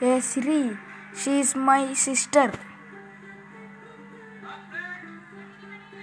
Hey Siri, she is my sister.